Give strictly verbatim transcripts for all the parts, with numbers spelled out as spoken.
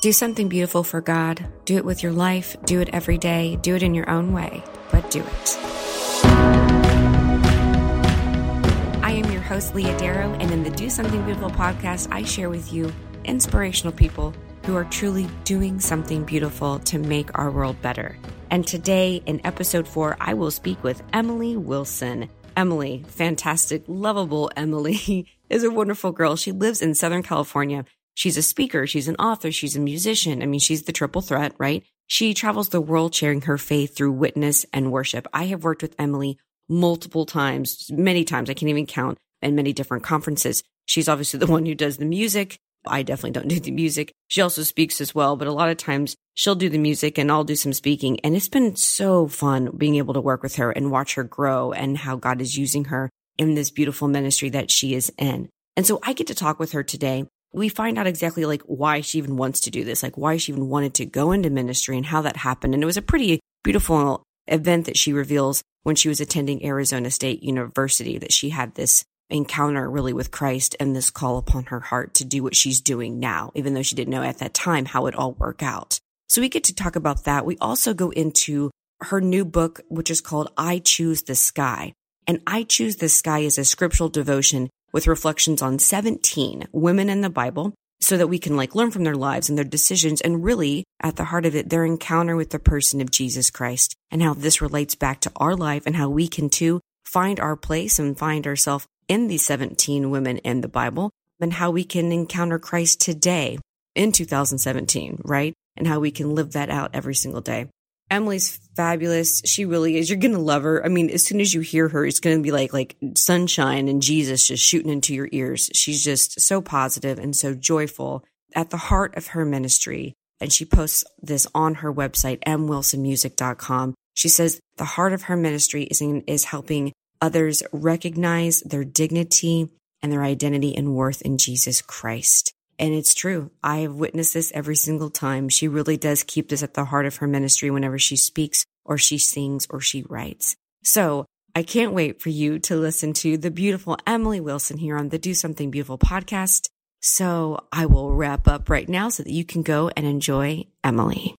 Do something beautiful for God. Do it with your life. Do it every day. Do it in your own way, but do it. I am your host, Leah Darrow, and in the Do Something Beautiful podcast, I share with you inspirational people who are truly doing something beautiful to make our world better. And today in episode four, I will speak with Emily Wilson. Emily, fantastic, lovable Emily, is a wonderful girl. She lives in Southern California. She's a speaker, she's an author, she's a musician. I mean, she's the triple threat, right? She travels the world sharing her faith through witness and worship. I have worked with Emily multiple times, many times, I can't even count, and many different conferences. She's obviously the one who does the music. I definitely don't do the music. She also speaks as well, but a lot of times she'll do the music and I'll do some speaking. And it's been so fun being able to work with her and watch her grow and how God is using her in this beautiful ministry that she is in. And so I get to talk with her today. We find out exactly like why she even wants to do this, like why she even wanted to go into ministry and how that happened. And it was a pretty beautiful event that she reveals when she was attending Arizona State University, that she had this encounter really with Christ and this call upon her heart to do what she's doing now, even though she didn't know at that time how it all worked out. So we get to talk about that. We also go into her new book, which is called I Choose the Sky. And I Choose the Sky is a scriptural devotion with reflections on seventeen women in the Bible so that we can like learn from their lives and their decisions and really at the heart of it, their encounter with the person of Jesus Christ and how this relates back to our life and how we can too find our place and find ourselves in these seventeen women in the Bible and how we can encounter Christ today in two thousand seventeen, right? And how we can live that out every single day. Emily's fabulous. She really is. You're going to love her. I mean, as soon as you hear her, it's going to be like, like sunshine and Jesus just shooting into your ears. She's just so positive and so joyful at the heart of her ministry. And she posts this on her website, m wilson music dot com. She says the heart of her ministry is in, is helping others recognize their dignity and their identity and worth in Jesus Christ. And it's true. I have witnessed this every single time. She really does keep this at the heart of her ministry whenever she speaks or she sings or she writes. So I can't wait for you to listen to the beautiful Emily Wilson here on the Do Something Beautiful podcast. So I will wrap up right now so that you can go and enjoy Emily.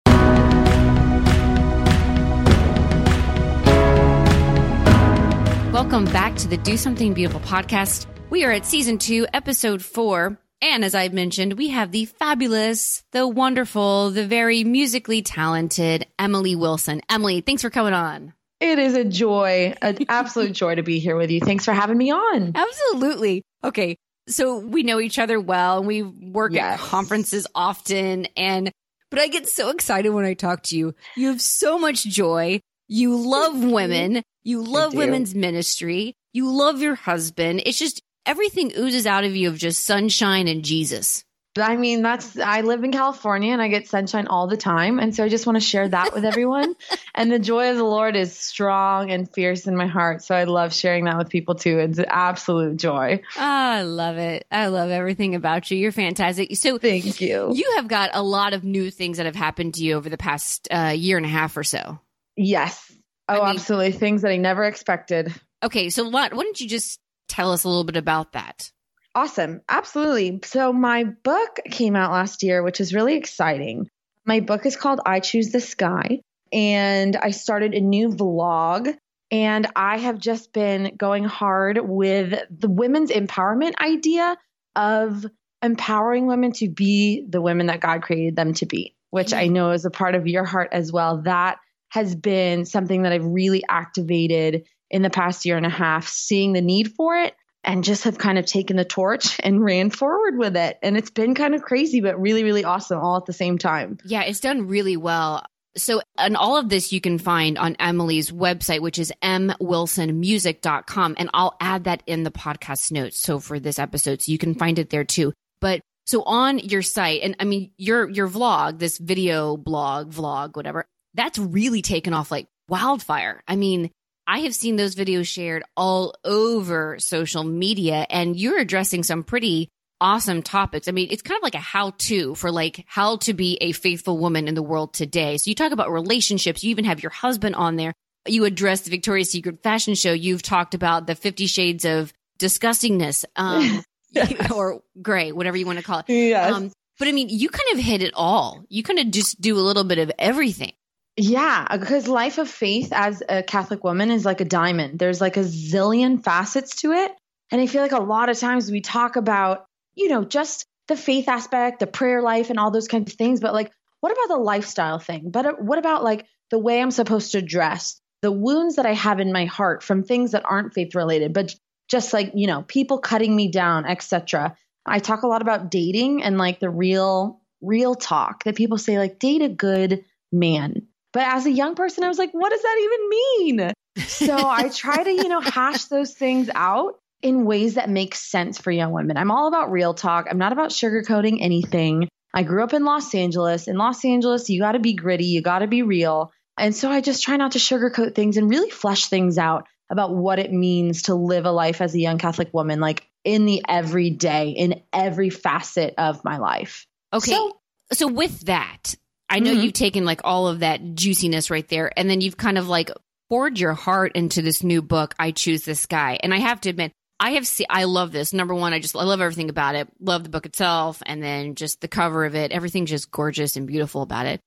Welcome back to the Do Something Beautiful podcast. We are at season two, episode four. And as I've mentioned, we have the fabulous, the wonderful, the very musically talented Emily Wilson. Emily, thanks for coming on. It is a joy, an absolute joy to be here with you. Thanks for having me on. Absolutely. Okay. So we know each other well and we work yes. at conferences often. And, but I get so excited when I talk to you. You have so much joy. You love women. You love women's ministry. You love your husband. It's just, everything oozes out of you of just sunshine and Jesus. I mean, that's, I live in California and I get sunshine all the time. And so I just want to share that with everyone. And the joy of the Lord is strong and fierce in my heart. So I love sharing that with people too. It's an absolute joy. Oh, I love it. I love everything about you. You're fantastic. So thank you. You have got a lot of new things that have happened to you over the past uh, year and a half or so. Yes. Oh, I mean, absolutely. Things that I never expected. Okay. So why, why don't you just tell us a little bit about that. Awesome. Absolutely. So my book came out last year, which is really exciting. My book is called I Choose the Sky, and I started a new vlog, and I have just been going hard with the women's empowerment idea of empowering women to be the women that God created them to be, which I know is a part of your heart as well. That has been something that I've really activated in the past year and a half, seeing the need for it and just have kind of taken the torch and ran forward with it. And it's been kind of crazy, but really, really awesome all at the same time. Yeah, it's done really well. So, and all of this you can find on Emily's website, which is m wilson music dot com. And I'll add that in the podcast notes. So for this episode, so you can find it there too. But so on your site, and I mean, your, your vlog, this video blog, vlog, whatever, that's really taken off like wildfire. I mean, I have seen those videos shared all over social media, and you're addressing some pretty awesome topics. I mean, it's kind of like a how-to for like how to be a faithful woman in the world today. So you talk about relationships. You even have your husband on there. You address the Victoria's Secret fashion show. You've talked about the fifty shades of disgustingness um, yes. or gray, whatever you want to call it. Yes. Um, But I mean, you kind of hit it all. You kind of just do a little bit of everything. Yeah, because life of faith as a Catholic woman is like a diamond. There's like a zillion facets to it. And I feel like a lot of times we talk about, you know, just the faith aspect, the prayer life and all those kinds of things. But like, what about the lifestyle thing? But what about like the way I'm supposed to dress, the wounds that I have in my heart from things that aren't faith related, but just like, you know, people cutting me down, et cetera. I talk a lot about dating and like the real, real talk that people say, like, date a good man. But as a young person, I was like, what does that even mean? So I try to, you know, hash those things out in ways that make sense for young women. I'm all about real talk. I'm not about sugarcoating anything. I grew up in Los Angeles. In Los Angeles, you got to be gritty. You got to be real. And so I just try not to sugarcoat things and really flesh things out about what it means to live a life as a young Catholic woman, like in the everyday, in every facet of my life. Okay. So, so with that, I know mm-hmm. you've taken like all of that juiciness right there, and then you've kind of like poured your heart into this new book, I Choose the Sky. And I have to admit, I have seen, I love this. Number one, I just, I love everything about it. Love the book itself. And then just the cover of it, everything's just gorgeous and beautiful about it.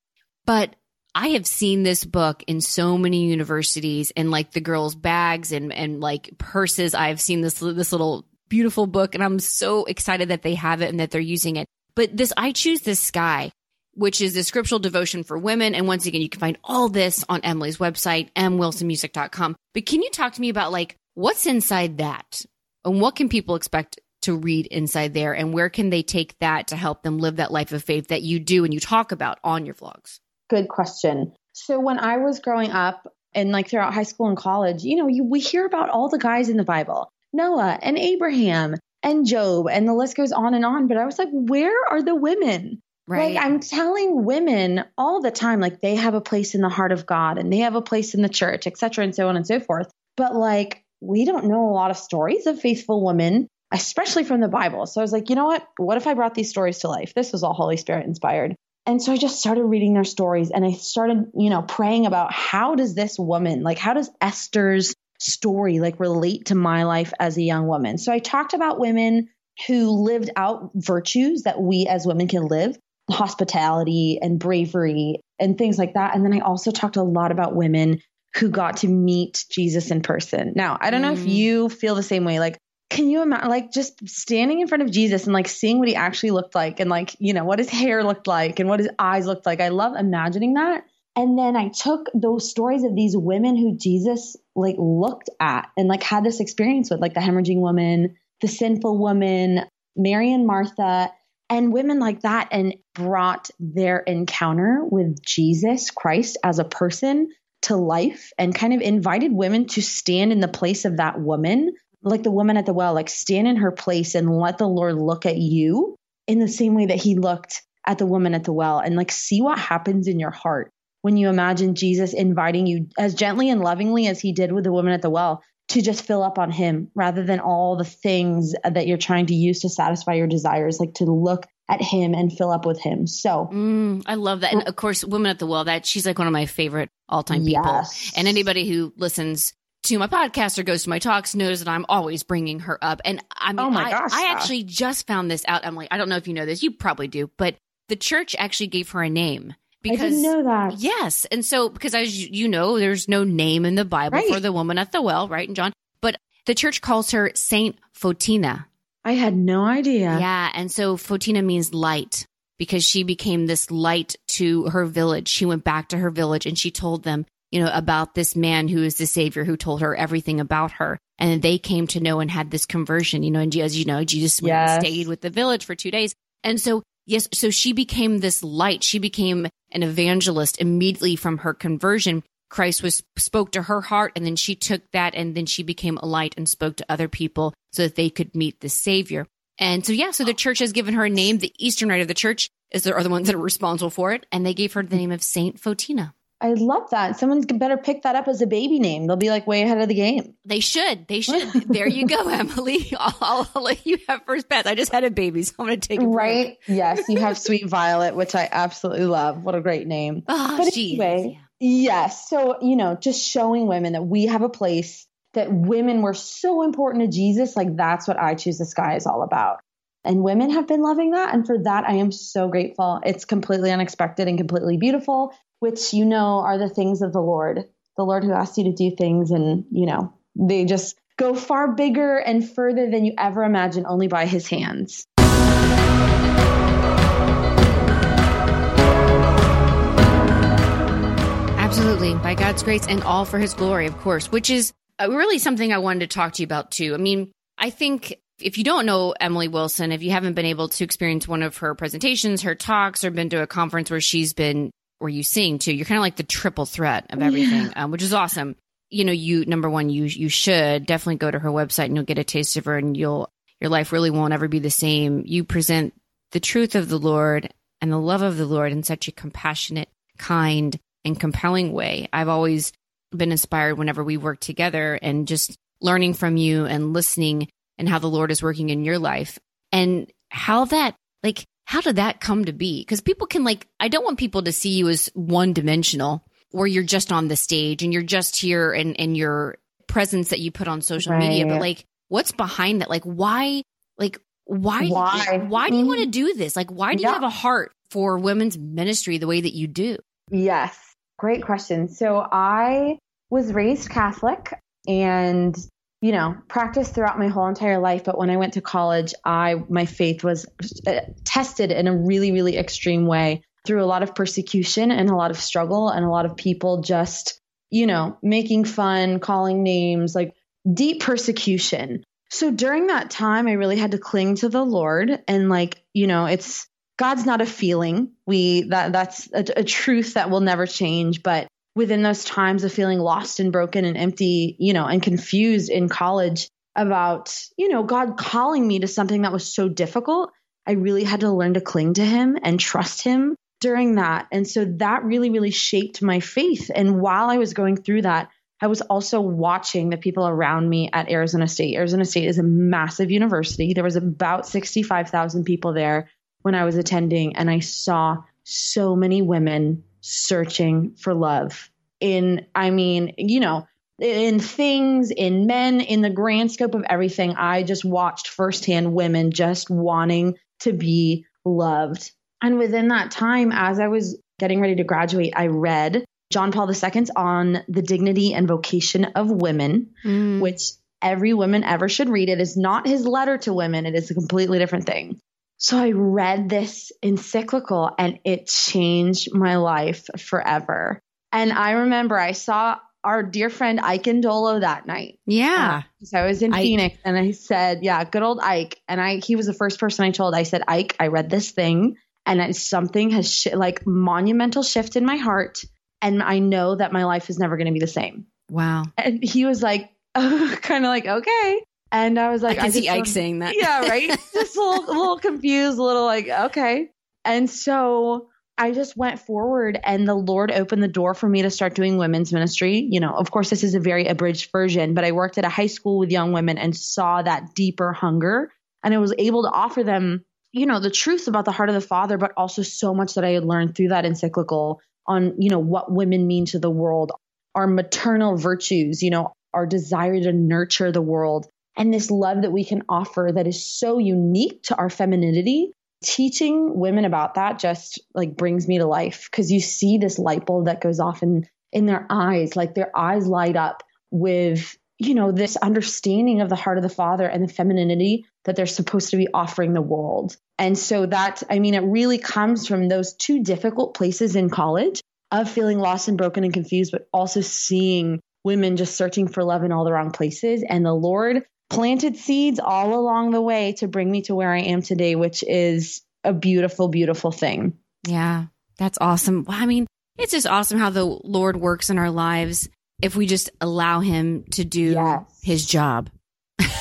But I have seen this book in so many universities and like the girls' bags and, and like purses. I've seen this, this little beautiful book, and I'm so excited that they have it and that they're using it. But this, I Choose the Sky, which is the scriptural devotion for women. And once again, you can find all this on Emily's website, m wilson music dot com. But can you talk to me about like what's inside that and what can people expect to read inside there, and where can they take that to help them live that life of faith that you do and you talk about on your vlogs? Good question. So when I was growing up and like throughout high school and college, you know, you, we hear about all the guys in the Bible, Noah and Abraham and Job, and the list goes on and on. But I was like, where are the women? Right. Like I'm telling women all the time, like they have a place in the heart of God and they have a place in the church, et cetera, and so on and so forth. But like, we don't know a lot of stories of faithful women, especially from the Bible. So I was like, you know what? What if I brought these stories to life? This was all Holy Spirit inspired. And so I just started reading their stories, and I started, you know, praying about how does this woman, like how does Esther's story like relate to my life as a young woman? So I talked about women who lived out virtues that we as women can live, hospitality and bravery and things like that. And then I also talked a lot about women who got to meet Jesus in person. Now, I don't know mm. if you feel the same way. Like, can you imagine like just standing in front of Jesus and like seeing what he actually looked like, and like, you know, what his hair looked like and what his eyes looked like? I love imagining that. And then I took those stories of these women who Jesus like looked at and like had this experience with, like the hemorrhaging woman, the sinful woman, Mary and Martha, and women like that, and brought their encounter with Jesus Christ as a person to life, and kind of invited women to stand in the place of that woman, like the woman at the well, like stand in her place and let the Lord look at you in the same way that he looked at the woman at the well, and like see what happens in your heart when you imagine Jesus inviting you as gently and lovingly as he did with the woman at the well to just fill up on him rather than all the things that you're trying to use to satisfy your desires, like to look at him and fill up with him. So mm, I love that. And of course, Women at the Well, that she's like one of my favorite all time people. Yes. And anybody who listens to my podcast or goes to my talks knows that I'm always bringing her up. And I mean, oh my gosh, I, I actually just found this out. I'm like, I don't know if you know this, you probably do, but the church actually gave her a name. Because, I didn't know that. Yes. And so, because as you know, there's no name in the Bible right. for the woman at the well, right? And John, but the church calls her Saint Fotina. I had no idea. Yeah. And so Fotina means light, because she became this light to her village. She went back to her village and she told them, you know, about this man who is the savior, who told her everything about her. And they came to know and had this conversion, you know, and as you know, Jesus went yes. and stayed with the village for two days. And so, yes, so she became this light. She became an evangelist immediately from her conversion. Christ was spoke to her heart, and then she took that, and then she became a light and spoke to other people so that they could meet the Savior. And so, yeah, so the church has given her a name. The Eastern Rite of the church is the, are the ones that are responsible for it, and they gave her the name of Saint Fotina. I love that. Someone better pick that up as a baby name. They'll be like way ahead of the game. They should. They should. There you go, Emily. I'll, I'll let you have first pass. I just had a baby, so I'm going to take it. Right? Yes. You have Sweet Violet, which I absolutely love. What a great name. Oh, but anyway, yeah. yes. So, you know, just showing women that we have a place, that women were so important to Jesus. Like that's what I Choose the Sky is all about. And women have been loving that. And for that, I am so grateful. It's completely unexpected and completely beautiful, which, you know, are the things of the Lord, the Lord who asks you to do things. And, you know, they just go far bigger and further than you ever imagine, only by his hands. Absolutely. By God's grace and all for his glory, of course, which is really something I wanted to talk to you about too. I mean, I think if you don't know Emily Wilson, if you haven't been able to experience one of her presentations, her talks, or been to a conference where she's been, where you sing too, you're kind of like the triple threat of everything, yeah. um, which is awesome. You know, you, number one, you, you should definitely go to her website and you'll get a taste of her and you'll, your life really won't ever be the same. You present the truth of the Lord and the love of the Lord in such a compassionate, kind, and compelling way. I've always been inspired whenever we work together and just learning from you and listening and how the Lord is working in your life and how that, like, how did that come to be? Because people can, like, I don't want people to see you as one dimensional where you're just on the stage and you're just here and, and your presence that you put on social right. media, but like, what's behind that? Like, why, like, why, why, like, why do you want to do this? Like, why do yeah. you have a heart for women's ministry the way that you do? Yes. Great question. So I was raised Catholic and, you know, practiced throughout my whole entire life. But when I went to college, I, my faith was tested in a really, really extreme way through a lot of persecution and a lot of struggle and a lot of people just, you know, making fun, calling names, like deep persecution. So during that time, I really had to cling to the Lord and, like, you know, it's, God's not a feeling. We that that's a, a truth that will never change. But within those times of feeling lost and broken and empty, you know, and confused in college about, you know, God calling me to something that was so difficult, I really had to learn to cling to him and trust him during that. And so that really, really shaped my faith. And while I was going through that, I was also watching the people around me at Arizona State. Arizona State is a massive university. There was about sixty-five thousand people there when I was attending, and I saw so many women searching for love in, I mean, you know, in things, in men, in the grand scope of everything. I just watched firsthand women just wanting to be loved. And within that time, as I was getting ready to graduate, I read John Paul the Second's On the Dignity and Vocation of Women, mm. which every woman ever should read. It is not his letter to women. It is a completely different thing. So I read this encyclical and it changed my life forever. And I remember I saw our dear friend Ike Ndolo that night. Yeah. Uh, so I was in Ike. Phoenix and I said, yeah, good old Ike. And I, he was the first person I told. I said, Ike, I read this thing and it, something has sh- like monumental shift in my heart. And I know that my life is never going to be the same. Wow. And he was like, oh, kind of like, okay. And I was like, I can I see Ike wanted, saying that. Yeah, right. Just a little, a little confused, a little like, okay. And so I just went forward and the Lord opened the door for me to start doing women's ministry. You know, of course, this is a very abridged version, but I worked at a high school with young women and saw that deeper hunger. And I was able to offer them, you know, the truth about the heart of the Father, but also so much that I had learned through that encyclical on, you know, what women mean to the world, our maternal virtues, you know, our desire to nurture the world. And this love that we can offer that is so unique to our femininity, teaching women about that just like brings me to life. Cause you see this light bulb that goes off in, in their eyes, like their eyes light up with, you know, this understanding of the heart of the Father and the femininity that they're supposed to be offering the world. And so that, I mean, it really comes from those two difficult places in college of feeling lost and broken and confused, but also seeing women just searching for love in all the wrong places. And the Lord planted seeds all along the way to bring me to where I am today, which is a beautiful, beautiful thing. Yeah, that's awesome. I mean, it's just awesome how the Lord works in our lives if we just allow him to do yes. his job.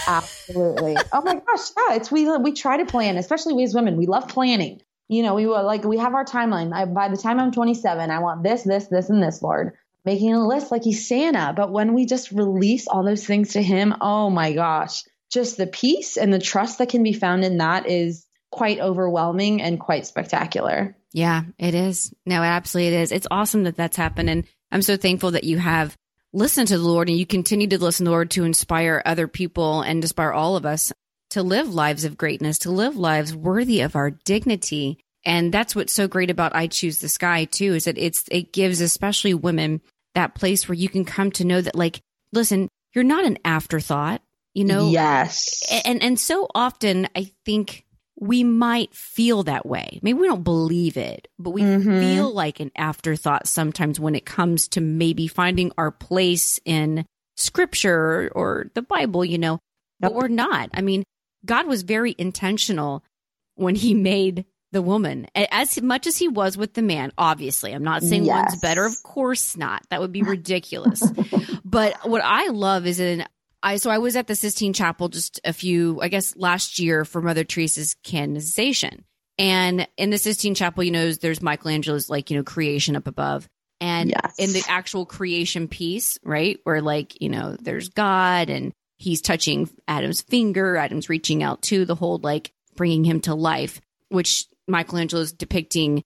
Absolutely. Oh my gosh. Yeah, it's, we, we try to plan, especially we as women, we love planning. You know, we were like, we have our timeline. I, by the time I'm twenty-seven, I want this, this, this, and this, Lord. Making a list like he's Santa. But when we just release all those things to him, oh my gosh, just the peace and the trust that can be found in that is quite overwhelming and quite spectacular. Yeah, it is. No, absolutely it is. It's awesome that that's happened. And I'm so thankful that you have listened to the Lord and you continue to listen to the Lord to inspire other people and inspire all of us. to live lives of greatness, to live lives worthy of our dignity. And that's what's so great about I Choose the Sky, too, is that it's it gives especially women that place where you can come to know that, like, listen, you're not an afterthought, you know? Yes. And and so often I think we might feel that way. Maybe we don't believe it, but we mm-hmm. feel like an afterthought sometimes when it comes to maybe finding our place in Scripture or the Bible, you know, but we're not. I mean, God was very intentional when he made the woman, as much as he was with the man. Obviously, I'm not saying yes. one's better. Of course not. That would be ridiculous. But what I love is in I, so I was at the Sistine Chapel just a few, I guess, last year for Mother Teresa's canonization. And in the Sistine Chapel, you know, there's Michelangelo's, like, you know, creation up above. And yes. in the actual creation piece, right, where, like, you know, there's God and he's touching Adam's finger, Adam's reaching out to the whole, like, bringing him to life, which Michelangelo's depicting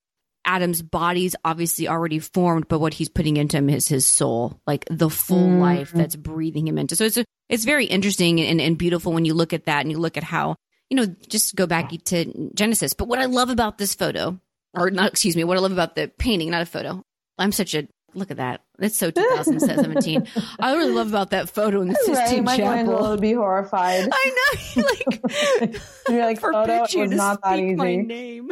Adam's body's obviously already formed, but what he's putting into him is his soul, like the full mm-hmm. life that's breathing him into. So it's a, it's very interesting and, and beautiful when you look at that and you look at how, you know, just go back to Genesis. But what I love about this photo, or not, excuse me, what I love about the painting, not a photo. I'm such a, look at that. That's so two thousand seventeen. I really love about that photo in the Sistine Chapel. Michelangelo would be horrified. I know. Like, you're like, photo you was to not that easy. My name.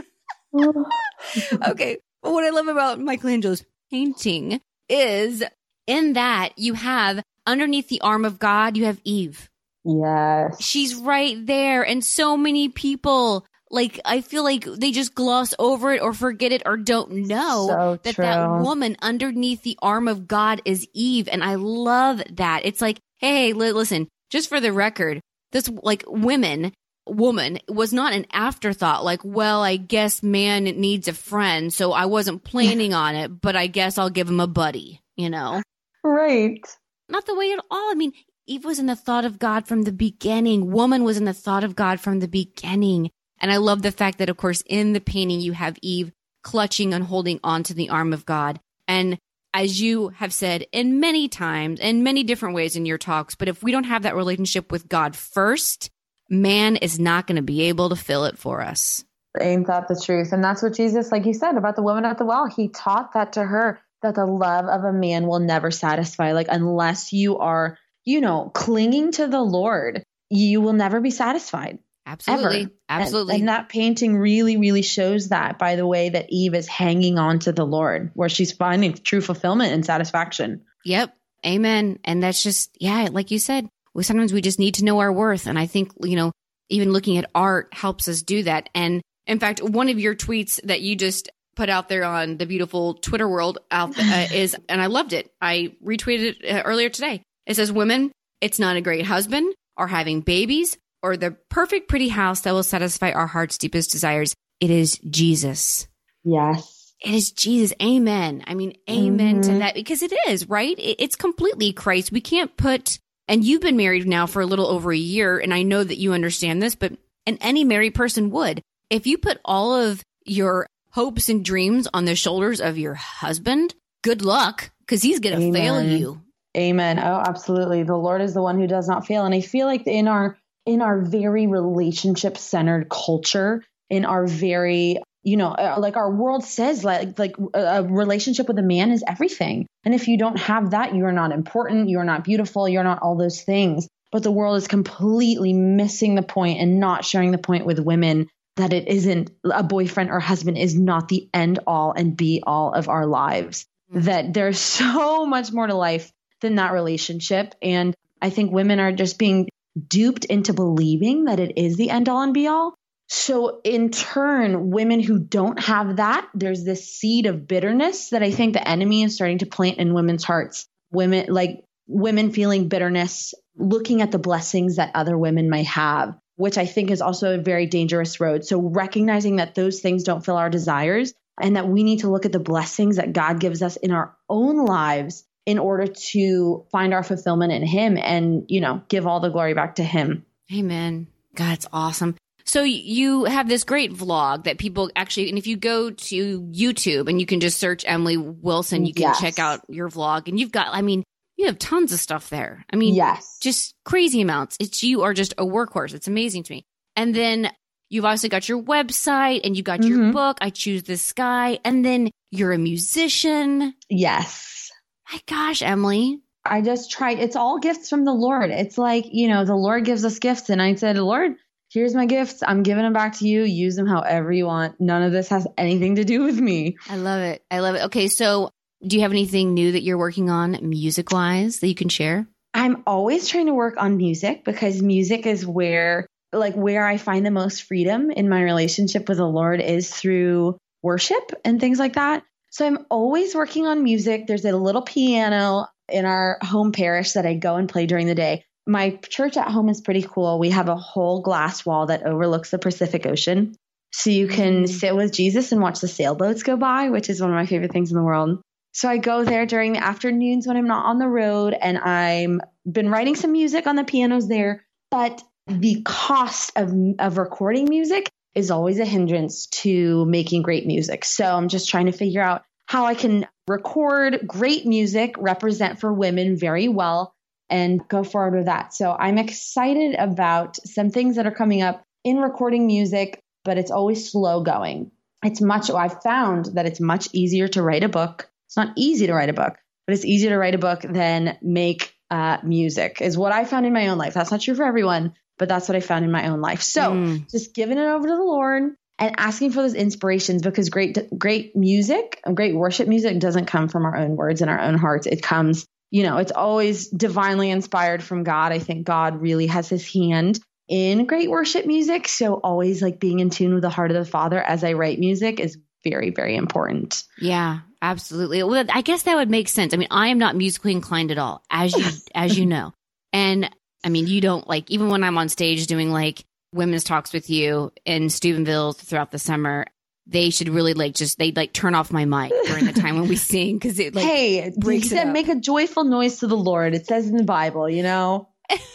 Okay. Well, what I love about Michelangelo's painting is in that you have underneath the arm of God, you have Eve. Yes. She's right there. And so many people, like, I feel like they just gloss over it or forget it or don't know so that true. That woman underneath the arm of God is Eve. And I love that. It's like, hey, listen, just for the record, this, like, women. woman was not an afterthought, like, well, I guess man needs a friend, so I wasn't planning on it, but I guess I'll give him a buddy, you know? Right. Not the way at all. I mean, Eve was in the thought of God from the beginning. Woman was in the thought of God from the beginning. And I love the fact that, of course, in the painting, you have Eve clutching and holding onto the arm of God. And as you have said in many times, in many different ways in your talks, but if we don't have that relationship with God first, man is not going to be able to fill it for us. Ain't that the truth? And that's what Jesus, like you said, about the woman at the well, he taught that to her, that the love of a man will never satisfy. Like, unless you are, you know, clinging to the Lord, you will never be satisfied. Absolutely. Ever. Absolutely. And, and that painting really, really shows that by the way that Eve is hanging on to the Lord, where she's finding true fulfillment and satisfaction. Yep. Amen. And that's just, yeah, like you said, well, sometimes we just need to know our worth. And I think, you know, even looking at art helps us do that. And in fact, one of your tweets that you just put out there on the beautiful Twitter world out uh, is, and I loved it. I retweeted it earlier today. It says, women, it's not a great husband or having babies or the perfect pretty house that will satisfy our heart's deepest desires. It is Jesus. Yes. It is Jesus. Amen. I mean, amen mm-hmm. to that, because it is, right? It, it's completely Christ. We can't put... And you've been married now for a little over a year, and I know that you understand this, but and any married person would. If you put all of your hopes and dreams on the shoulders of your husband, good luck, because he's going to fail you. Amen. Oh, absolutely. The Lord is the one who does not fail. And I feel like in our in our very relationship-centered culture, in our very, you know, like our world says, like like a relationship with a man is everything. And if you don't have that, you're not important, you're not beautiful, you're not all those things. But the world is completely missing the point and not sharing the point with women that it isn't a boyfriend or husband is not the end all and be all of our lives, mm-hmm. that there's so much more to life than that relationship. And I think women are just being duped into believing that it is the end all and be all. So in turn, women who don't have that, there's this seed of bitterness that I think the enemy is starting to plant in women's hearts. Women, like women feeling bitterness, looking at the blessings that other women might have, which I think is also a very dangerous road. So recognizing that those things don't fill our desires and that we need to look at the blessings that God gives us in our own lives in order to find our fulfillment in him and, you know, give all the glory back to him. Amen. God, it's awesome. So you have this great vlog that people actually, and if you go to YouTube and you can just search Emily Wilson, you can yes. check out your vlog. And you've got, I mean, you have tons of stuff there. I mean, yes, just crazy amounts. It's, you are just a workhorse. It's amazing to me. And then you've obviously got your website and you got mm-hmm. your book, I Choose the Sky. And then you're a musician. Yes. My gosh, Emily. I just tried. It's all gifts from the Lord. It's like, you know, the Lord gives us gifts. And I said, Lord, here's my gifts. I'm giving them back to you. Use them however you want. None of this has anything to do with me. I love it. I love it. Okay. So do you have anything new that you're working on music-wise that you can share? I'm always trying to work on music because music is where, like, where I find the most freedom in my relationship with the Lord is through worship and things like that. So I'm always working on music. There's a little piano in our home parish that I go and play during the day. My church at home is pretty cool. We have a whole glass wall that overlooks the Pacific Ocean. So you can sit with Jesus and watch the sailboats go by, which is one of my favorite things in the world. So I go there during the afternoons when I'm not on the road, and I'm been writing some music on the pianos there. But the cost of of recording music is always a hindrance to making great music. So I'm just trying to figure out how I can record great music, represent for women very well, and go forward with that. So I'm excited about some things that are coming up in recording music, but it's always slow going. It's much, I've found that it's much easier to write a book. It's not easy to write a book, but it's easier to write a book than make uh, music is what I found in my own life. That's not true for everyone, but that's what I found in my own life. So mm. just giving it over to the Lord and asking for those inspirations, because great, great music and great worship music doesn't come from our own words and our own hearts. It comes, you know, it's always divinely inspired from God. I think God really has his hand in great worship music. So always like being in tune with the heart of the Father as I write music is very, very important. Yeah, absolutely. Well, I guess that would make sense. I mean, I am not musically inclined at all, as you, as you know. And I mean, you don't like, even when I'm on stage doing like women's talks with you in Steubenville throughout the summer, they should really like just, they like turn off my mic during the time when we sing because it like hey, it breaks it up. Make a joyful noise to the Lord. It says in the Bible, you know?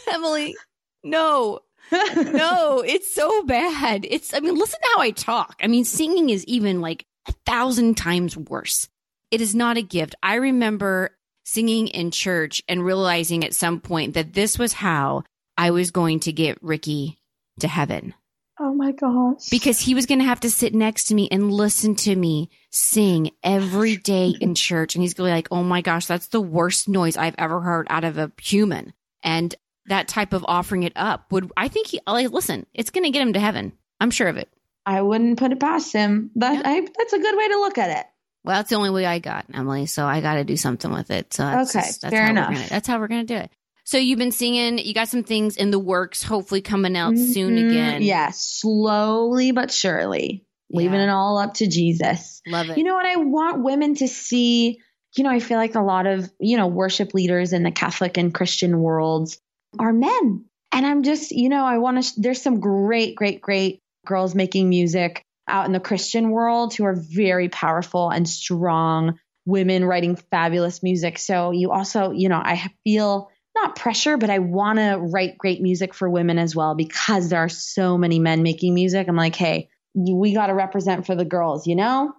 Emily, no, no, it's so bad. It's, I mean, listen to how I talk. I mean, singing is even like a thousand times worse. It is not a gift. I remember singing in church and realizing at some point that this was how I was going to get Ricky to heaven. Oh my gosh. Because he was going to have to sit next to me and listen to me sing every day in church. And he's going to be like, oh my gosh, that's the worst noise I've ever heard out of a human. And that type of offering it up would, I think he, like, listen, it's going to get him to heaven. I'm sure of it. I wouldn't put it past him, but yeah. I, that's a good way to look at it. Well, that's the only way I got, Emily. So I got to do something with it. So that's okay, just, that's fair how enough. We're gonna, that's how we're going to do it. So you've been singing, you got some things in the works, hopefully coming out mm-hmm. soon again. Yeah, slowly but surely, yeah. leaving it all up to Jesus. Love it. You know what? I want women to see, you know, I feel like a lot of, you know, worship leaders in the Catholic and Christian worlds are men. And I'm just, you know, I want to, sh- there's some great, great, great girls making music out in the Christian world who are very powerful and strong women writing fabulous music. So you also, you know, I feel not pressure, but I want to write great music for women as well, because there are so many men making music. I'm like, hey, we got to represent for the girls, you know?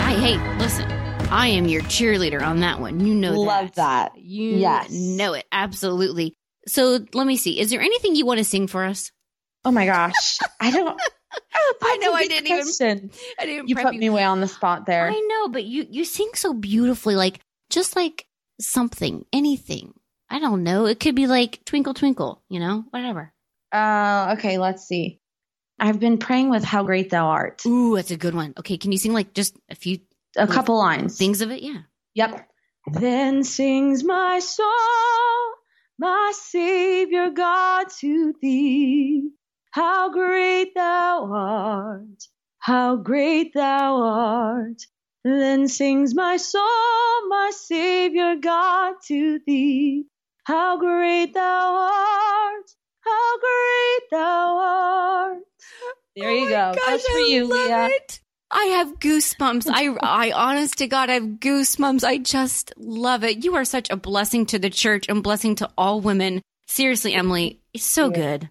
Hey, hey, listen, I am your cheerleader on that one. You know that. Love that. You yes. know it. Absolutely. So let me see. Is there anything you want to sing for us? Oh my gosh. I don't. Oh, I know I didn't question. even I didn't You put you. me way on the spot there. I know, but you, you sing so beautifully, like just like something, anything. I don't know. It could be like Twinkle Twinkle, you know, whatever. Oh, uh, okay, let's see. I've been praying with How Great Thou Art. Ooh, that's a good one. Okay, can you sing like just a few a like, couple lines. Things of it, yeah. Yep. Then sings my soul, my Savior God to thee. How great thou art, how great thou art. Then sings my soul, my Savior God to thee. How great thou art, how great thou art. There you go. That's for you, Leah. I have goosebumps. I, I, honest to God, I have goosebumps. I just love it. You are such a blessing to the church and blessing to all women. Seriously, Emily, it's so good.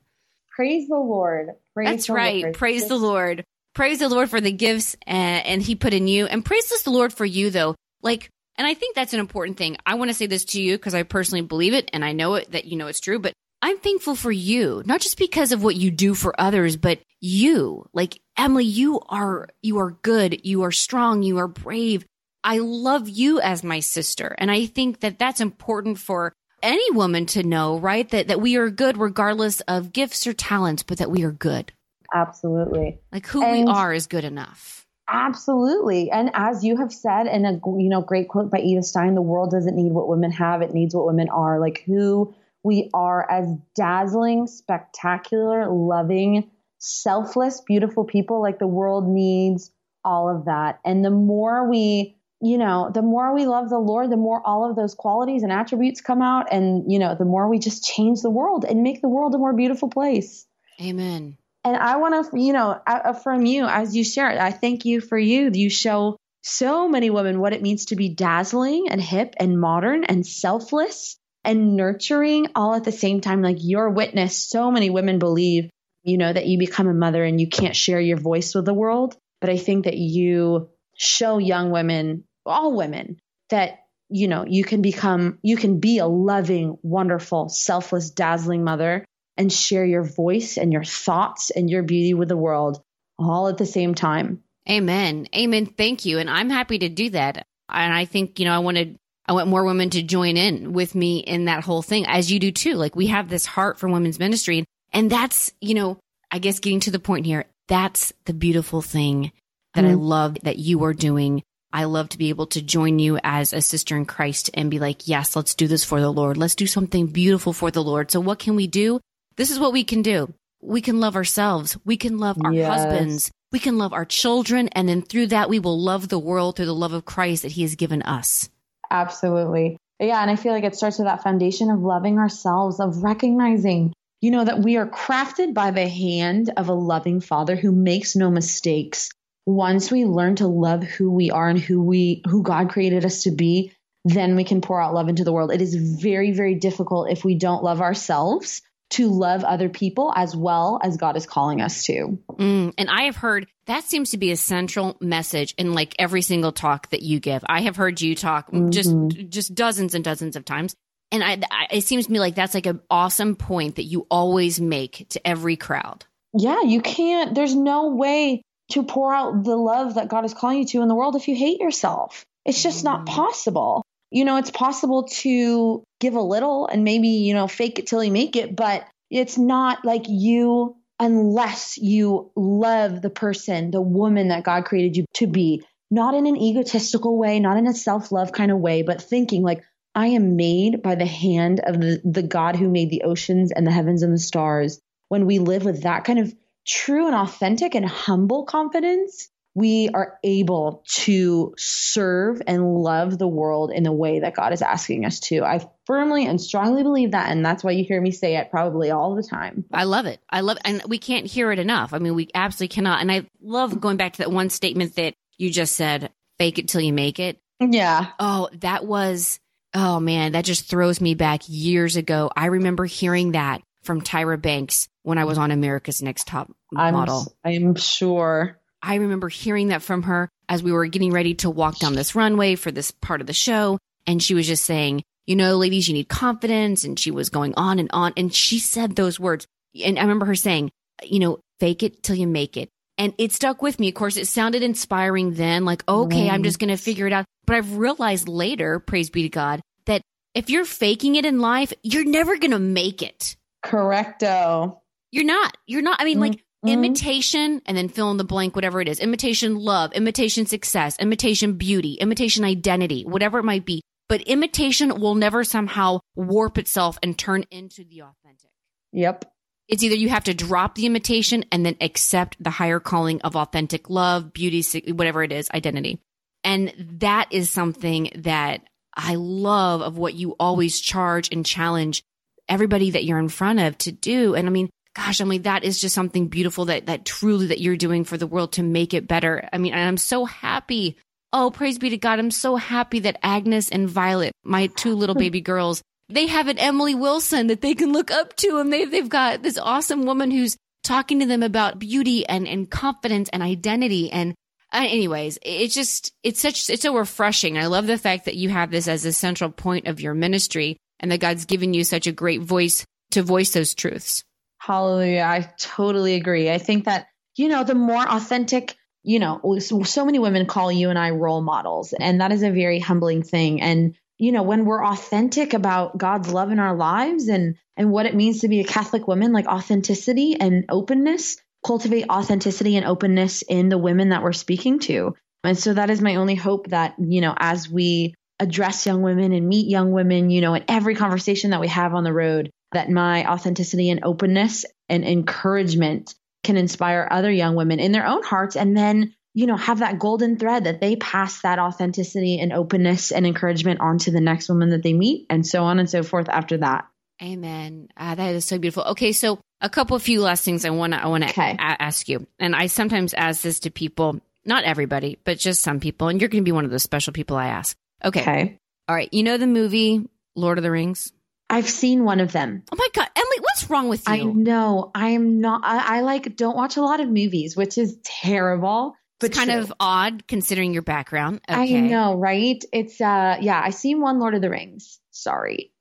Praise the Lord. Praise That's the right. Lord. Praise the Lord. praise the Lord for the gifts and, and he put in you, and praise the Lord for you though. Like, and I think that's an important thing. I want to say this to you because I personally believe it and I know it, that, you know, it's true, but I'm thankful for you, not just because of what you do for others, but you, like Emily, you are, you are good. You are strong. You are brave. I love you as my sister. And I think that that's important for any woman to know, right? That, that we are good regardless of gifts or talents, but that we are good. Absolutely. Like who and we are is good enough. Absolutely. And as you have said in a, you know, great quote by Edith Stein, the world doesn't need what women have. It needs what women are. Like who we are as dazzling, spectacular, loving, selfless, beautiful people. Like the world needs all of that. And the more we, you know, the more we love the Lord, the more all of those qualities and attributes come out. And, you know, the more we just change the world and make the world a more beautiful place. Amen. And I want to, you know, affirm you as you share it. I thank you for you. You show so many women what it means to be dazzling and hip and modern and selfless and nurturing all at the same time. Like your witness, so many women believe, you know, that you become a mother and you can't share your voice with the world. But I think that you show young women, all women, that, you know, you can become, you can be a loving, wonderful, selfless, dazzling mother and share your voice and your thoughts and your beauty with the world all at the same time. Amen. Amen. Thank you. And I'm happy to do that. And I think, you know, I wanted, I want more women to join in with me in that whole thing, as you do too. Like we have this heart for women's ministry. And that's, you know, I guess getting to the point here, that's the beautiful thing that mm-hmm. I love that you are doing. I love to be able to join you as a sister in Christ and be like, yes, let's do this for the Lord. Let's do something beautiful for the Lord. So what can we do? This is what we can do. We can love ourselves. We can love our yes. husbands. We can love our children. And then through that, we will love the world through the love of Christ that he has given us. Absolutely. Yeah. And I feel like it starts with that foundation of loving ourselves, of recognizing, you know, that we are crafted by the hand of a loving Father who makes no mistakes. Once we learn to love who we are and who we, who God created us to be, then we can pour out love into the world. It is very, very difficult if we don't love ourselves to love other people as well as God is calling us to. Mm, and I have heard that seems to be a central message in like every single talk that you give. I have heard you talk mm-hmm. just just dozens and dozens of times. And I, I, it seems to me like that's like an awesome point that you always make to every crowd. Yeah, you can't. There's no way to pour out the love that God is calling you to in the world if you hate yourself. It's just not possible. You know, it's possible to give a little and maybe, you know, fake it till you make it, but it's not like you, unless you love the person, the woman that God created you to be, not in an egotistical way, not in a self-love kind of way, but thinking like, I am made by the hand of the, the God who made the oceans and the heavens and the stars. When we live with that kind of true and authentic and humble confidence, we are able to serve and love the world in the way that God is asking us to. I firmly and strongly believe that. And that's why you hear me say it probably all the time. I love it. I love it. And we can't hear it enough. I mean, we absolutely cannot. And I love going back to that one statement that you just said, fake it till you make it. Yeah. Oh, that was, oh man, that just throws me back years ago. I remember hearing that from Tyra Banks when I was on America's Next Top Model. I'm, I'm sure. I remember hearing that from her as we were getting ready to walk down this runway for this part of the show. And she was just saying, you know, ladies, you need confidence. And she was going on and on. And she said those words. And I remember her saying, you know, fake it till you make it. And it stuck with me. Of course, it sounded inspiring then, like, okay, right. I'm just going to figure it out. But I've realized later, praise be to God, that if you're faking it in life, you're never going to make it. Correcto. You're not. You're not. I mean, mm-hmm. like, imitation and then fill in the blank, whatever it is. Imitation love, imitation success, imitation beauty, imitation identity, whatever it might be. But imitation will never somehow warp itself and turn into the authentic. Yep. It's either you have to drop the imitation and then accept the higher calling of authentic love, beauty, whatever it is, identity. And that is something that I love of what you always charge and challenge everybody that you're in front of to do. And I mean, gosh, I mean, that is just something beautiful that that truly that you're doing for the world to make it better. I mean, and I'm so happy. Oh, praise be to God. I'm so happy that Agnes and Violet, my two little baby girls, they have an Emily Wilson that they can look up to. And they, they've got this awesome woman who's talking to them about beauty and, and confidence and identity. And uh, anyways, it's just, it's such, it's so refreshing. I love the fact that you have this as a central point of your ministry and that God's given you such a great voice to voice those truths. Hallelujah. I totally agree. I think that, you know, the more authentic, you know, so, so many women call you and I role models, and that is a very humbling thing. And, you know, when we're authentic about God's love in our lives and, and what it means to be a Catholic woman, like authenticity and openness, cultivate authenticity and openness in the women that we're speaking to. And so that is my only hope that, you know, as we address young women and meet young women, you know, in every conversation that we have on the road, that my authenticity and openness and encouragement can inspire other young women in their own hearts, and then, you know, have that golden thread that they pass that authenticity and openness and encouragement on to the next woman that they meet, and so on and so forth after that. Amen. Uh, that is so beautiful. Okay, so a couple of few last things I want to I want to okay. a- ask you, and I sometimes ask this to people, not everybody, but just some people, and you're going to be one of those special people I ask. Okay. okay. All right. You know the movie Lord of the Rings? I've seen one of them. Oh my God, Emily, what's wrong with you? I know. I am not, I, I like don't watch a lot of movies, which is terrible. But it's kind true. of odd considering your background. Okay. I know, right? It's, uh, yeah, I've seen one Lord of the Rings. Sorry.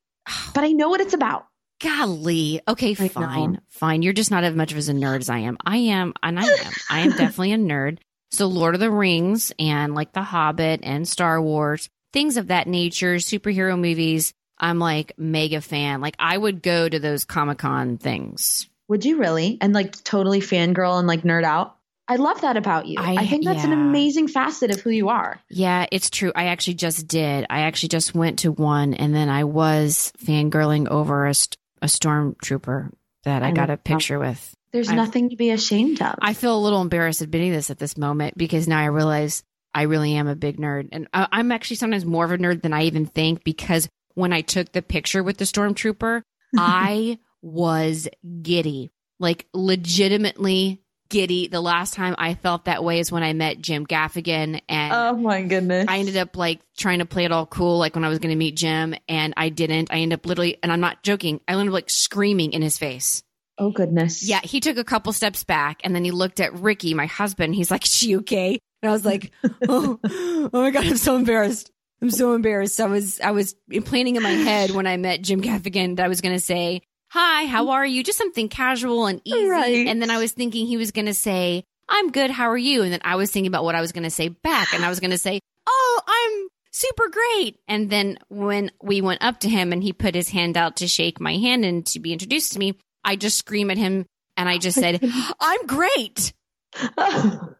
But I know what it's about. Golly. Okay, I fine. Know. Fine. You're just not as much of as a nerd as I am. I am, and I am. I am definitely a nerd. So Lord of the Rings and like The Hobbit and Star Wars, things of that nature, superhero movies. I'm like mega fan. Like I would go to those Comic-Con things. Would you really? And like totally fangirl and like nerd out? I love that about you. I, I think that's yeah. an amazing facet of who you are. Yeah, it's true. I actually just did. I actually just went to one, and then I was fangirling over a, st- a stormtrooper that I, I got a picture that. with. There's I'm, nothing to be ashamed of. I feel a little embarrassed admitting this at this moment because now I realize I really am a big nerd. And I- I'm actually sometimes more of a nerd than I even think, because when I took the picture with the stormtrooper, I was giddy, like legitimately giddy. The last time I felt that way is when I met Jim Gaffigan. And oh my goodness, I ended up like trying to play it all cool, like when I was going to meet Jim, and I didn't. I ended up literally, and I'm not joking, I ended up like screaming in his face. Oh goodness. Yeah. He took a couple steps back, and then he looked at Ricky, my husband. He's like, "Is she okay?" And I was like, oh, oh my God, I'm so embarrassed. I'm so embarrassed. I was I was planning in my head when I met Jim Gaffigan that I was going to say, "Hi, how are you?" Just something casual and easy. Right. And then I was thinking he was going to say, "I'm good. How are you?" And then I was thinking about what I was going to say back. And I was going to say, "Oh, I'm super great." And then when we went up to him and he put his hand out to shake my hand and to be introduced to me, I just screamed at him. And I just said, "I'm great."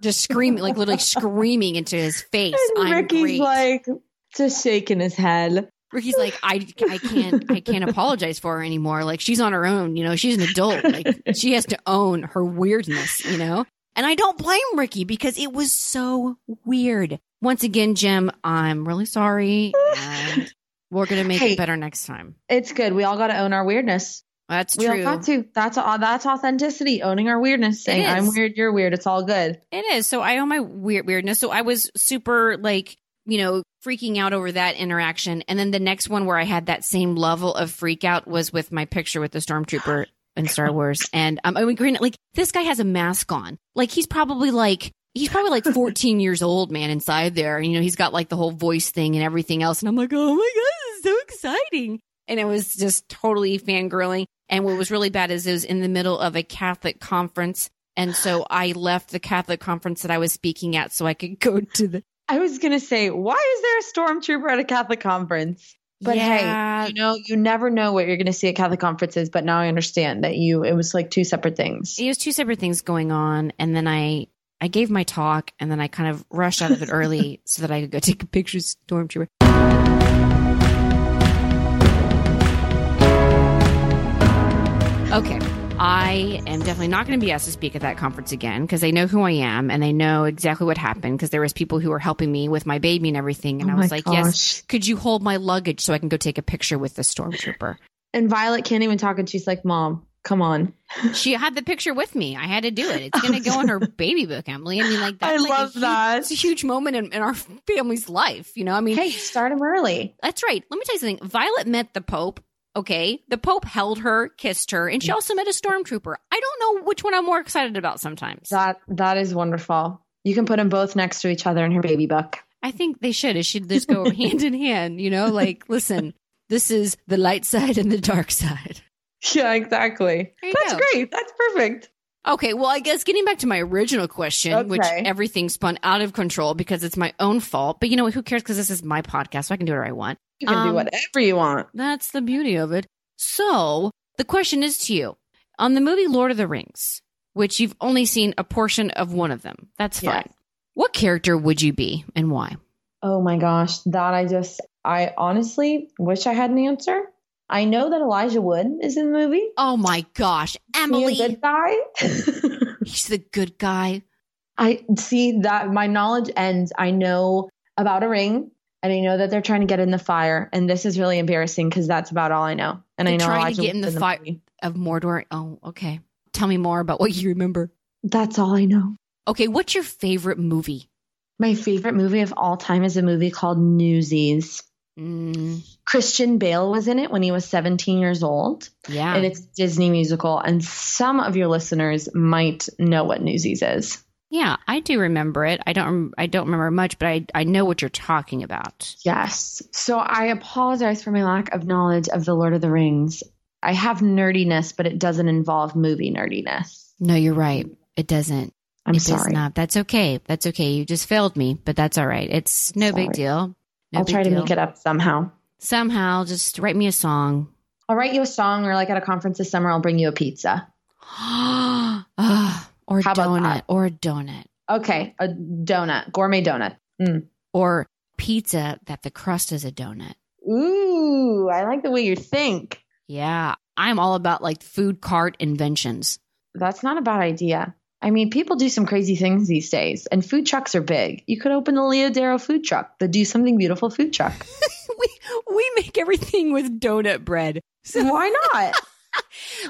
Just screaming, like literally screaming into his face. And I'm Ricky's great. like... just shaking his head. Ricky's like, I, I can't, I can't apologize for her anymore. Like she's on her own, you know, she's an adult. Like she has to own her weirdness, you know? And I don't blame Ricky because it was so weird. Once again, Jim, I'm really sorry. And we're going to make hey, it better next time. It's good. We all got to own our weirdness. That's true. We all got to. That's, that's authenticity, owning our weirdness, saying I'm weird, you're weird. It's all good. It is. So I own my weird weirdness. So I was super like, you know, freaking out over that interaction. And then the next one where I had that same level of freak out was with my picture with the stormtrooper in Star Wars. And um, I mean, granted, like this guy has a mask on, like he's probably like, he's probably like fourteen years old, man, inside there. And, you know, he's got like the whole voice thing and everything else. And I'm like, oh my God, this is so exciting. And it was just totally fangirling. And what was really bad is it was in the middle of a Catholic conference. And so I left the Catholic conference that I was speaking at so I could go to the I was going to say, why is there a stormtrooper at a Catholic conference? But yeah. hey, you know, you never know what you're going to see at Catholic conferences. But now I understand that you, it was like two separate things. It was two separate things going on. And then I, I gave my talk and then I kind of rushed out of it early so that I could go take a picture of stormtrooper. Okay. I am definitely not going to be asked to speak at that conference again because they know who I am and they know exactly what happened because there was people who were helping me with my baby and everything. And oh I was like, gosh. yes, could you hold my luggage so I can go take a picture with the stormtrooper? And Violet can't even talk. And she's like, Mom, come on. She had the picture with me. I had to do it. It's going to go in her baby book, Emily. I mean, like, that's I like love a huge, that. It's a huge moment in, in our family's life. You know, I mean, hey, start him early. That's right. Let me tell you something. Violet met the Pope. Okay. The Pope held her, kissed her, and she also met a stormtrooper. I don't know which one I'm more excited about sometimes. That That is wonderful. You can put them both next to each other in her baby book. I think they should. It should just go hand in hand, you know, like, listen, this is the light side and the dark side. Yeah, exactly. That's go. great. That's perfect. Okay. Well, I guess getting back to my original question, okay. which everything spun out of control because it's my own fault. But you know what? Who cares? Because this is my podcast, so I can do whatever I want. You can um, do whatever you want. That's the beauty of it. So the question is to you. On the movie Lord of the Rings, which you've only seen a portion of one of them. That's fine. Yes. What character would you be and why? Oh my gosh. That I just, I honestly wish I had an answer. I know that Elijah Wood is in the movie. Oh my gosh. Emily. He's a good guy. He's the good guy. I see that my knowledge ends. I know about a ring. And I know that they're trying to get in the fire. And this is really embarrassing because that's about all I know. And they're I know trying Elijah to get in the, in the fire movie. Of Mordor. Oh, okay. Tell me more about what you remember. That's all I know. Okay. What's your favorite movie? My favorite movie of all time is a movie called Newsies. Mm. Christian Bale was in it when he was seventeen years old. Yeah. And it's a Disney musical. And some of your listeners might know what Newsies is. Yeah, I do remember it. I don't I don't remember much, but I, I know what you're talking about. Yes. So I apologize for my lack of knowledge of The Lord of the Rings. I have nerdiness, but it doesn't involve movie nerdiness. No, you're right. It doesn't. I'm it sorry. Does not. That's okay. That's okay. You just failed me, but that's all right. It's no sorry. big deal. No I'll big try to deal. make it up somehow. Somehow. Just write me a song. I'll write you a song, or like at a conference this summer, I'll bring you a pizza. Oh. Or a donut, that? or a donut. Okay, a donut, gourmet donut. Mm. Or pizza that the crust is a donut. Ooh, I like the way you think. Yeah, I'm all about like food cart inventions. That's not a bad idea. I mean, people do some crazy things these days, and food trucks are big. You could open the Leah Darrow food truck, the Do Something Beautiful food truck. we we make everything with donut bread. So why not?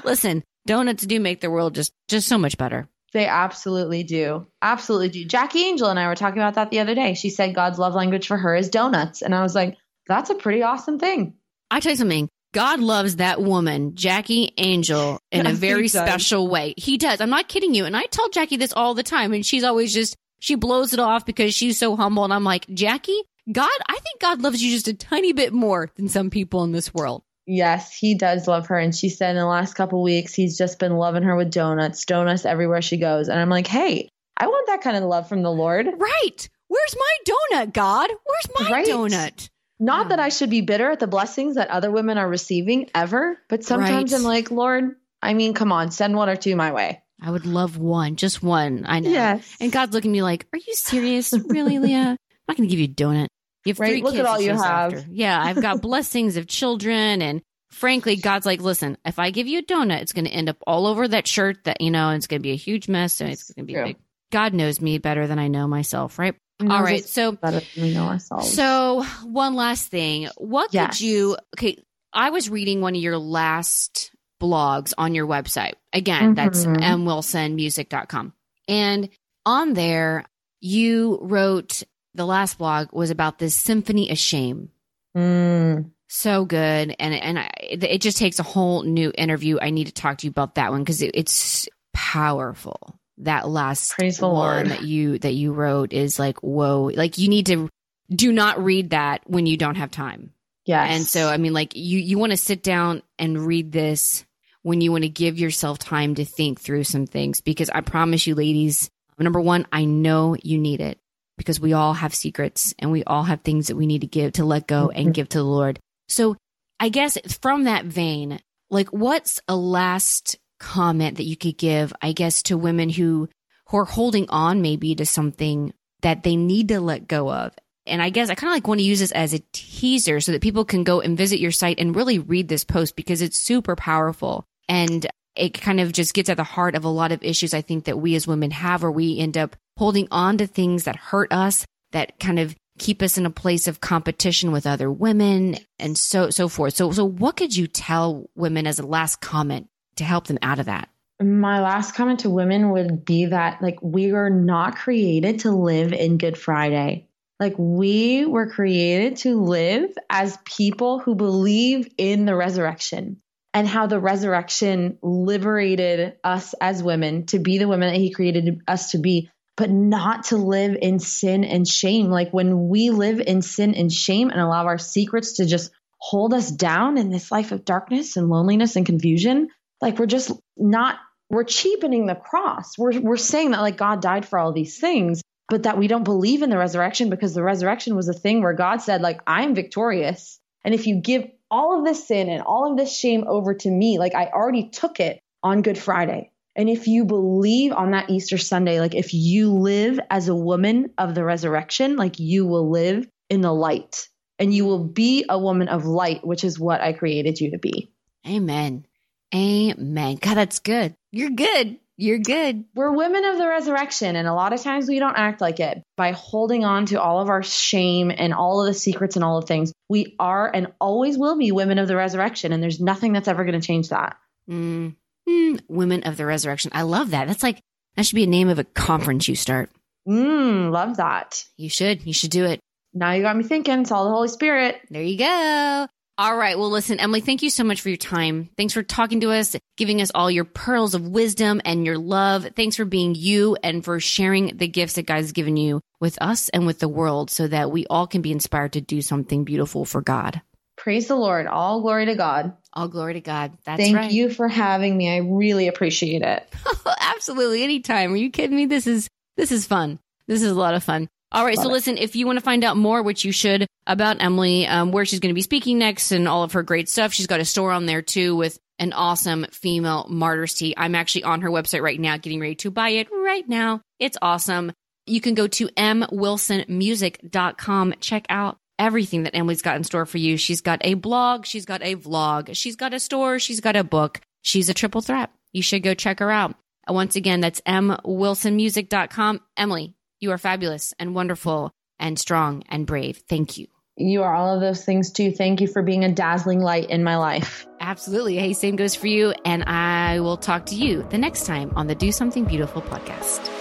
Listen, donuts do make the world just just so much better. They absolutely do. Absolutely do. Jackie Angel and I were talking about that the other day. She said God's love language for her is donuts. And I was like, that's a pretty awesome thing. I tell you something. God loves that woman, Jackie Angel, in yes, a very special way. He does. I'm not kidding you. And I tell Jackie this all the time. And she's always just, she blows it off because she's so humble. And I'm like, Jackie, God, I think God loves you just a tiny bit more than some people in this world. Yes, he does love her. And she said in the last couple of weeks, he's just been loving her with donuts, donuts everywhere she goes. And I'm like, hey, I want that kind of love from the Lord. Right. Where's my donut, God? Where's my right. donut? Not oh. that I should be bitter at the blessings that other women are receiving ever. But sometimes right. I'm like, Lord, I mean, come on, send one or two my way. I would love one, just one. I know. Yes. And God's looking at me like, are you serious? Really, Leah? I'm not going to give you a donut. You have right? three Look kids at all you have. After. Yeah, I've got blessings of children. And frankly, God's like, listen, if I give you a donut, it's going to end up all over that shirt that, you know, and it's going to be a huge mess. And it's going to be big. God knows me better than I know myself, right? Knows all right. So, better than we know ourselves. So one last thing. What yes. could you, okay, I was reading one of your last blogs on your website. Again, mm-hmm. that's m wilson music dot com. And on there, you wrote, the last blog was about this symphony of shame. Mm. So good. And and I, it just takes a whole new interview. I need to talk to you about that one because it, it's powerful. That last Praise the Lord. that you that you wrote is like, whoa. Like you need to do not read that when you don't have time. Yes. And so, I mean, like you, you want to sit down and read this when you want to give yourself time to think through some things, because I promise you ladies, number one, I know you need it. Because we all have secrets and we all have things that we need to give, to let go and give to the Lord. So I guess from that vein, like what's a last comment that you could give, I guess, to women who, who are holding on maybe to something that they need to let go of? And I guess I kind of like want to use this as a teaser so that people can go and visit your site and really read this post because it's super powerful. And it kind of just gets at the heart of a lot of issues I think that we as women have, or we end up holding on to things that hurt us, that kind of keep us in a place of competition with other women and so so forth. So so what could you tell women as a last comment to help them out of that? My last comment to women would be that like we are not created to live in Good Friday. Like, we were created to live as people who believe in the resurrection and how the resurrection liberated us as women to be the women that he created us to be, but not to live in sin and shame. Like, when we live in sin and shame and allow our secrets to just hold us down in this life of darkness and loneliness and confusion, like, we're just not, we're cheapening the cross. We're, we're saying that, like, God died for all these things, but that we don't believe in the resurrection, because the resurrection was a thing where God said, like, I'm victorious. And if you give all of this sin and all of this shame over to me, like, I already took it on Good Friday. And if you believe on that Easter Sunday, like, if you live as a woman of the resurrection, like, you will live in the light and you will be a woman of light, which is what I created you to be. Amen. Amen. God, that's good. You're good. You're good. We're women of the resurrection. And a lot of times we don't act like it by holding on to all of our shame and all of the secrets and all the things. We are and always will be women of the resurrection. And there's nothing that's ever going to change that. Mm. Mm. Women of the resurrection. I love that. That's like, that should be a name of a conference you start. Mm, love that. You should. You should do it. Now you got me thinking. It's all the Holy Spirit. There you go. All right. Well, listen, Emily, thank you so much for your time. Thanks for talking to us, giving us all your pearls of wisdom and your love. Thanks for being you and for sharing the gifts that God has given you with us and with the world, so that we all can be inspired to do something beautiful for God. Praise the Lord. All glory to God. All glory to God. That's right. Thank you for having me. I really appreciate it. Absolutely. Anytime. Are you kidding me? This is, this is fun. This is a lot of fun. All right. Love so it. Listen, if you want to find out more, which you should, about Emily, um, where she's going to be speaking next and all of her great stuff, she's got a store on there too with an awesome female martyr's tea. I'm actually on her website right now, getting ready to buy it right now. It's awesome. You can go to m wilson music dot com. Check out everything that Emily's got in store for you. She's got a blog. She's got a vlog. She's got a store. She's got a book. She's a triple threat. You should go check her out. Once again, that's m wilson music dot com. Emily, you are fabulous and wonderful and strong and brave. Thank you. You are all of those things too. Thank you for being a dazzling light in my life. Absolutely. Hey, same goes for you. And I will talk to you the next time on the Do Something Beautiful podcast.